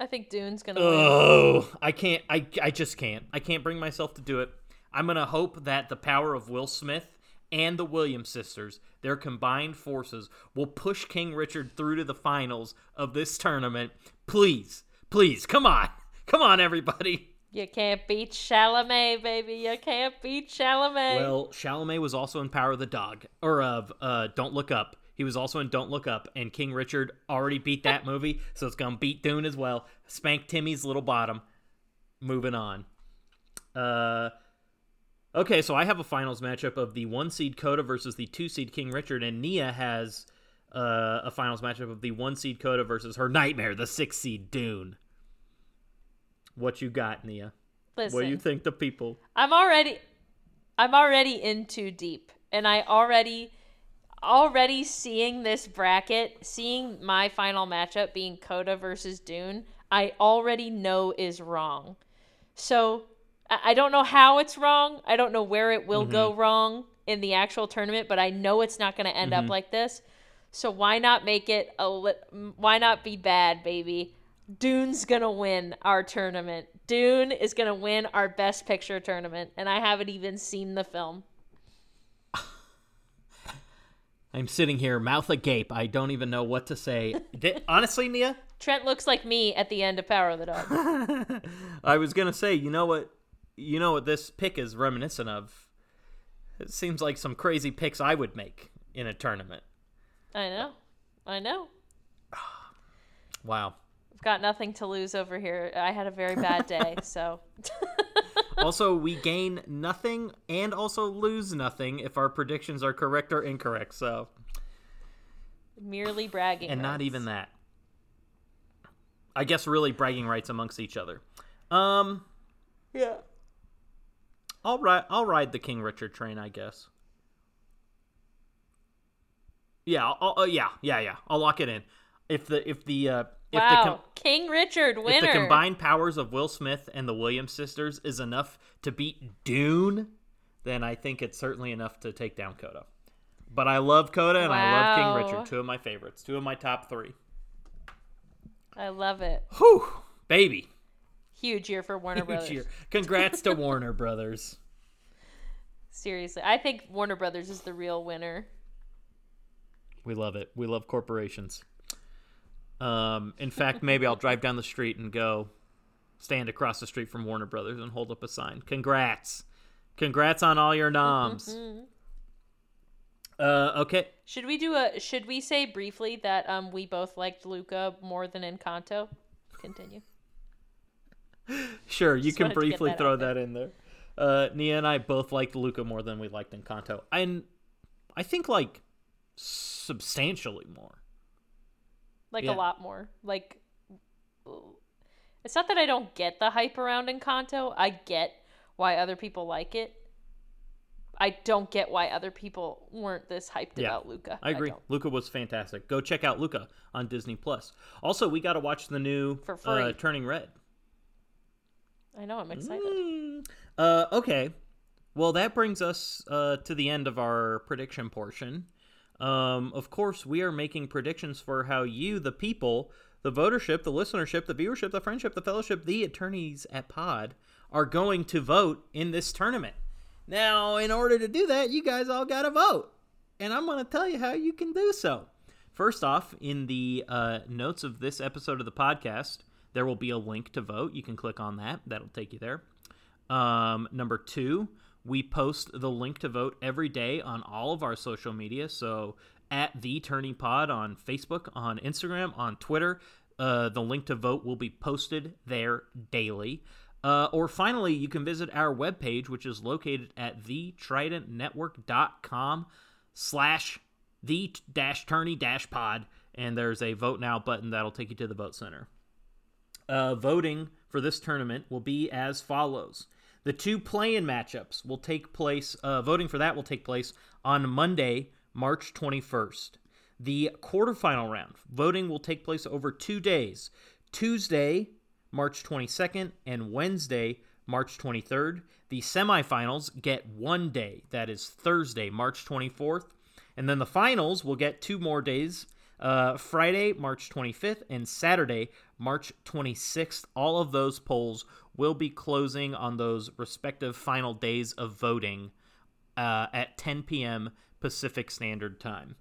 I think Dune's going to win. Oh, I can't. I, I just can't. I can't bring myself to do it. I'm going to hope that the power of Will Smith and the Williams sisters, their combined forces, will push King Richard through to the finals of this tournament. Please. Please. Come on. Come on, everybody. You can't beat Chalamet, baby. You can't beat Chalamet. Well, Chalamet was also in Power of the Dog, or of uh, Don't Look Up. He was also in Don't Look Up, and King Richard already beat that movie, so it's going to beat Dune as well. Spank Timmy's little bottom. Moving on. Uh, okay, so I have a finals matchup of the one-seed Coda versus the two-seed King Richard, and Nia has uh, a finals matchup of the one-seed Coda versus her nightmare, the six-seed Dune. What you got, Nia? Listen, what do you think the people... I'm already, I'm already in too deep, and I already... Already seeing this bracket, seeing my final matchup being Coda versus Dune, I already know is wrong. So I don't know how it's wrong. I don't know where it will mm-hmm. go wrong in the actual tournament, but I know it's not going to end mm-hmm. up like this. So why not make it a li- why not be bad, baby? Dune's going to win our tournament. Dune is going to win our Best Picture tournament, and I haven't even seen the film. I'm sitting here, mouth agape. I don't even know what to say. Did, honestly, Nia? Trent looks like me at the end of Power of the Dog. I was going to say, you know what you know what this pick is reminiscent of? It seems like some crazy picks I would make in a tournament. I know. I know. Wow. I've got nothing to lose over here. I had a very bad day, so... Also, we gain nothing and also lose nothing if our predictions are correct or incorrect, so... Merely bragging And rights. Not even that. I guess really bragging rights amongst each other. Um, yeah. I'll, ri- I'll ride the King Richard train, I guess. Yeah, I'll, I'll, yeah, yeah, yeah. I'll lock it in. If the... If the uh, If wow, the com- King Richard, winner. If the combined powers of Will Smith and the Williams sisters is enough to beat Dune, then I think it's certainly enough to take down Coda. But I love Coda and wow. I love King Richard. Two of my favorites. Two of my top three. I love it. Whew, baby. Huge year for Warner Huge Brothers. Year. Congrats to Warner Brothers. Seriously. I think Warner Brothers is the real winner. We love it. We love corporations. Um, in fact, maybe I'll drive down the street and go stand across the street from Warner Brothers and hold up a sign. Congrats. Congrats on all your noms. uh, okay. Should we do a, should we say briefly that um, we both liked Luca more than Encanto? Continue. Sure, you Just can briefly that throw that in there. Uh, Nia and I both liked Luca more than we liked Encanto. And I think, like, substantially more. Like, yeah. a lot more. Like, it's not that I don't get the hype around Encanto. I get why other people like it. I don't get why other people weren't this hyped yeah, about Luca. I agree. I Luca was fantastic. Go check out Luca on Disney Plus. Also, we got to watch the new For free. Uh, Turning Red. I know, I'm excited. Mm. Uh, okay. Well, that brings us uh, to the end of our prediction portion. Um, of course, we are making predictions for how you, the people, the votership, the listenership, the viewership, the friendship, the fellowship, the attorneys at Pod, are going to vote in this tournament. Now, in order to do that, you guys all got to vote. And I'm going to tell you how you can do so. First off, in the uh, notes of this episode of the podcast, there will be a link to vote. You can click on that. That'll take you there. Um, number two, we post the link to vote every day on all of our social media. So at The Turning Pod on Facebook, on Instagram, on Twitter, uh, the link to vote will be posted there daily. Uh, or finally, you can visit our webpage, which is located at thetridentnetwork.com slash the dash tourney dash pod. And there's a vote now button that'll take you to the vote center. Uh, voting for this tournament will be as follows. The two play-in matchups will take place, uh, voting for that will take place on Monday, March twenty-first. The quarterfinal round, voting will take place over two days, Tuesday, March twenty-second, and Wednesday, March twenty-third. The semifinals get one day, that is Thursday, March twenty-fourth. And then the finals will get two more days, Uh, Friday, March twenty-fifth, and Saturday, March twenty-sixth. All of those polls will be closing on those respective final days of voting uh, at ten p.m. Pacific Standard Time.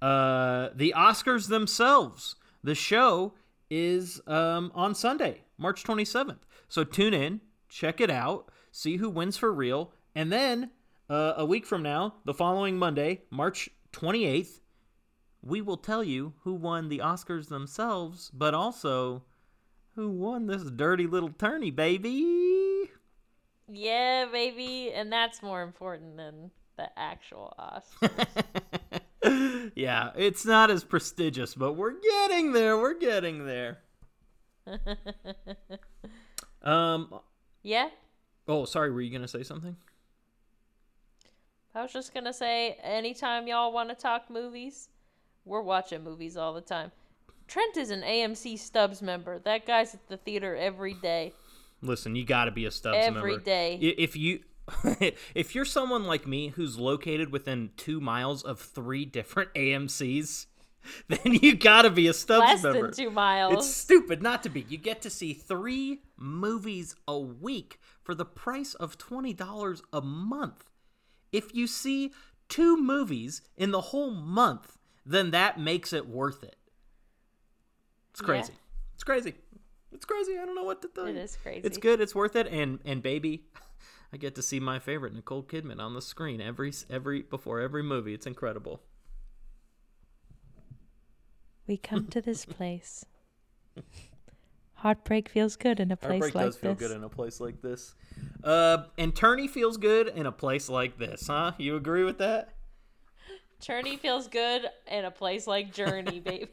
Uh, the Oscars themselves, the show is um, on Sunday, March twenty-seventh. So tune in, check it out, see who wins for real, and then uh, a week from now, the following Monday, March twenty-eighth, we will tell you who won the Oscars themselves, but also who won this dirty little tourney, baby. Yeah, baby. And that's more important than the actual Oscars. Yeah, it's not as prestigious, but we're getting there. We're getting there. um. Yeah? Oh, sorry. Were you going to say something? I was just going to say, anytime y'all want to talk movies, we're watching movies all the time. Trent is an A M C Stubbs member. That guy's at the theater every day. Listen, you got to be a Stubbs every member. Every day. If, you, if you're someone like me who's located within two miles of three different A M Cs, then you got to be a Stubbs Less member. Less than two miles. It's stupid not to be. You get to see three movies a week for the price of twenty dollars a month. If you see two movies in the whole month, then that makes it worth it. It's crazy. Yeah. It's crazy. It's crazy. I don't know what to tell you. It is crazy. It's good. It's worth it. And and baby, I get to see my favorite Nicole Kidman on the screen every every before every movie. It's incredible. We come to this place. Heartbreak feels good in a place Heartbreak like this. Heartbreak does feel good in a place like this. Uh, and tourney feels good in a place like this, huh? You agree with that? Journey feels good in a place like Journey, baby.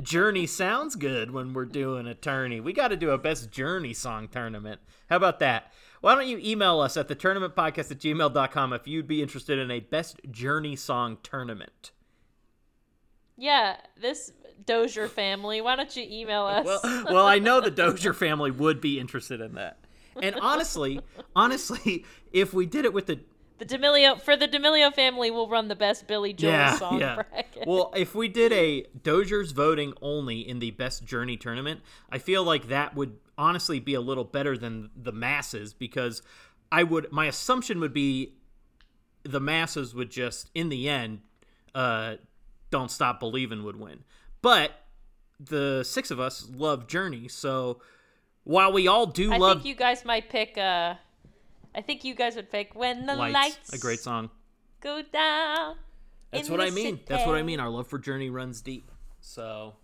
Journey sounds good when we're doing a tourney. We got to do a best Journey song tournament. How about that? Why don't you email us at thettournamentpodcast at gmail dot com if you'd be interested in a best Journey song tournament. Yeah, this Dozier family, why don't you email us? well, well, I know the Dozier family would be interested in that. And honestly, honestly, if we did it with the The D'Amelio for the D'Amelio family will run the best Billy Joel yeah, song yeah. bracket. Well, if we did a Dozier's voting only in the Best Journey tournament, I feel like that would honestly be a little better than the masses, because I would my assumption would be the masses would just in the end uh, Don't Stop Believin' would win. But the six of us love Journey, so while we all do I love I think you guys might pick uh I think you guys would pick When the Lights, lights a great song, Go Down. That's what I mean. City. That's what I mean. Our love for Journey runs deep. So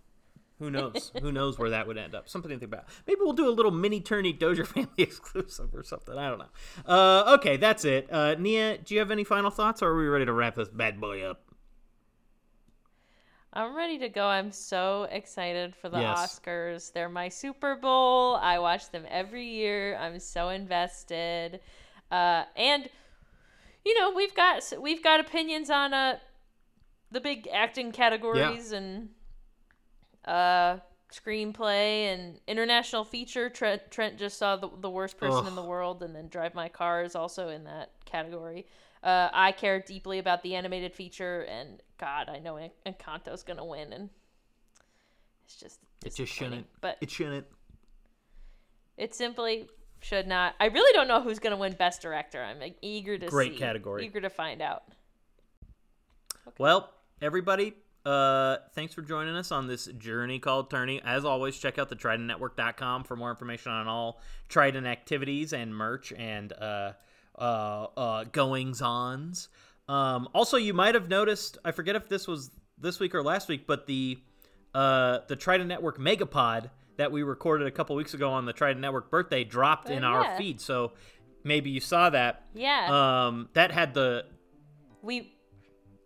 who knows? Who knows where that would end up? Something to think about. Maybe we'll do a little mini tourney Dozier family exclusive or something. I don't know. Uh, okay, that's it. Uh, Nia, do you have any final thoughts, or are we ready to wrap this bad boy up? I'm ready to go. I'm so excited for the yes. Oscars. They're my Super Bowl. I watch them every year. I'm so invested. Uh, and, you know, we've got we've got opinions on uh, the big acting categories yeah. and uh, screenplay and international feature. Trent, Trent just saw the, the worst person Ugh. in the world, and then Drive My Car is also in that category. Uh, I care deeply about the animated feature, and God, I know Encanto's gonna win, and it's just it just shouldn't. But it shouldn't. It simply should not. I really don't know who's gonna win Best Director. I'm like, eager to Great see. Great category. Eager to find out. Okay. Well, everybody, uh, thanks for joining us on this journey called Tourney. As always, check out the Trident Network dot com for more information on all Trident activities and merch and. Uh, Uh, uh, goings-ons. Um, also, you might have noticed, I forget if this was this week or last week, but the uh, the Trident Network Megapod that we recorded a couple weeks ago on the Trident Network birthday dropped oh, in yeah. our feed, so maybe you saw that. Yeah. Um, that had the... We...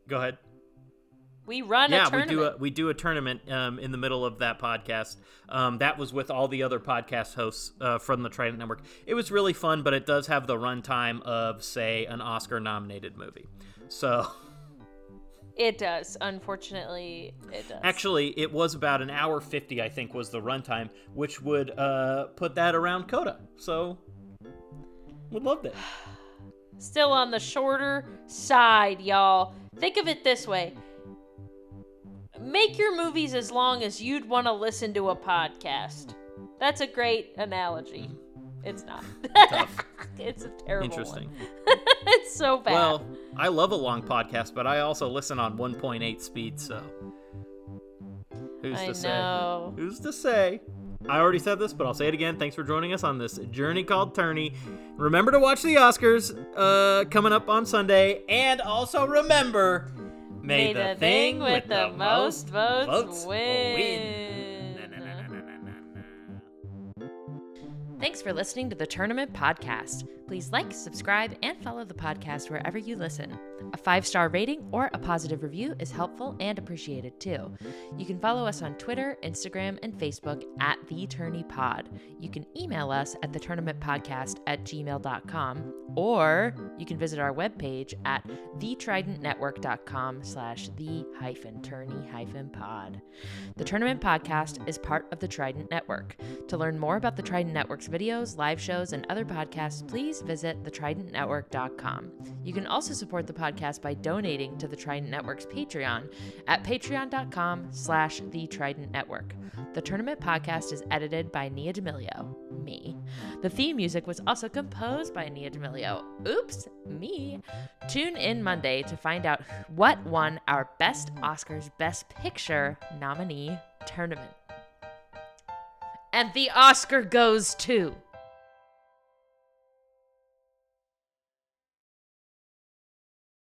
Go ahead. We run yeah, a tournament. Yeah, we do a, we do a tournament um, in the middle of that podcast. Um, that was with all the other podcast hosts uh, from the Trident Network. It was really fun, but it does have the runtime of, say, an Oscar-nominated movie. So it does. Unfortunately, it does. Actually, it was about an hour fifty, I think, was the runtime, which would uh, put that around Coda. So would love that. Still on the shorter side, y'all. Think of it this way. Make your movies as long as you'd want to listen to a podcast. That's a great analogy. It's not. Tough. It's a terrible Interesting. One. It's so bad. Well, I love a long podcast, but I also listen on one point eight speed, so who's I to know. say? Who's to say? I already said this, but I'll say it again. Thanks for joining us on this journey called Tourney. Remember to watch the Oscars uh, coming up on Sunday, and also remember... May, May the, the thing, thing with the, the most votes, votes win. win. Na, na, na, na, na, na, na. Thanks for listening to the Tournament Podcast. Please like, subscribe, and follow the podcast wherever you listen. A five-star rating or a positive review is helpful and appreciated, too. You can follow us on Twitter, Instagram, and Facebook at The Tourney Pod. You can email us at the tournament podcast at gmail dot com, or you can visit our webpage at thetridentnetwork.com slash the hyphen tourney hyphen pod. The Tournament Podcast is part of the Trident Network. To learn more about the Trident Network's videos, live shows, and other podcasts, please visit the trident network dot com. You can also support the podcast by donating to the Trident Network's Patreon at patreon.com slash the Trident Network. The Tournament Podcast is edited by Nia D'Amelio, me. The theme music was also composed by Nia D'Amelio. Oops, me. Tune in Monday to find out what won our Best Oscars Best Picture nominee tournament. And the Oscar goes to...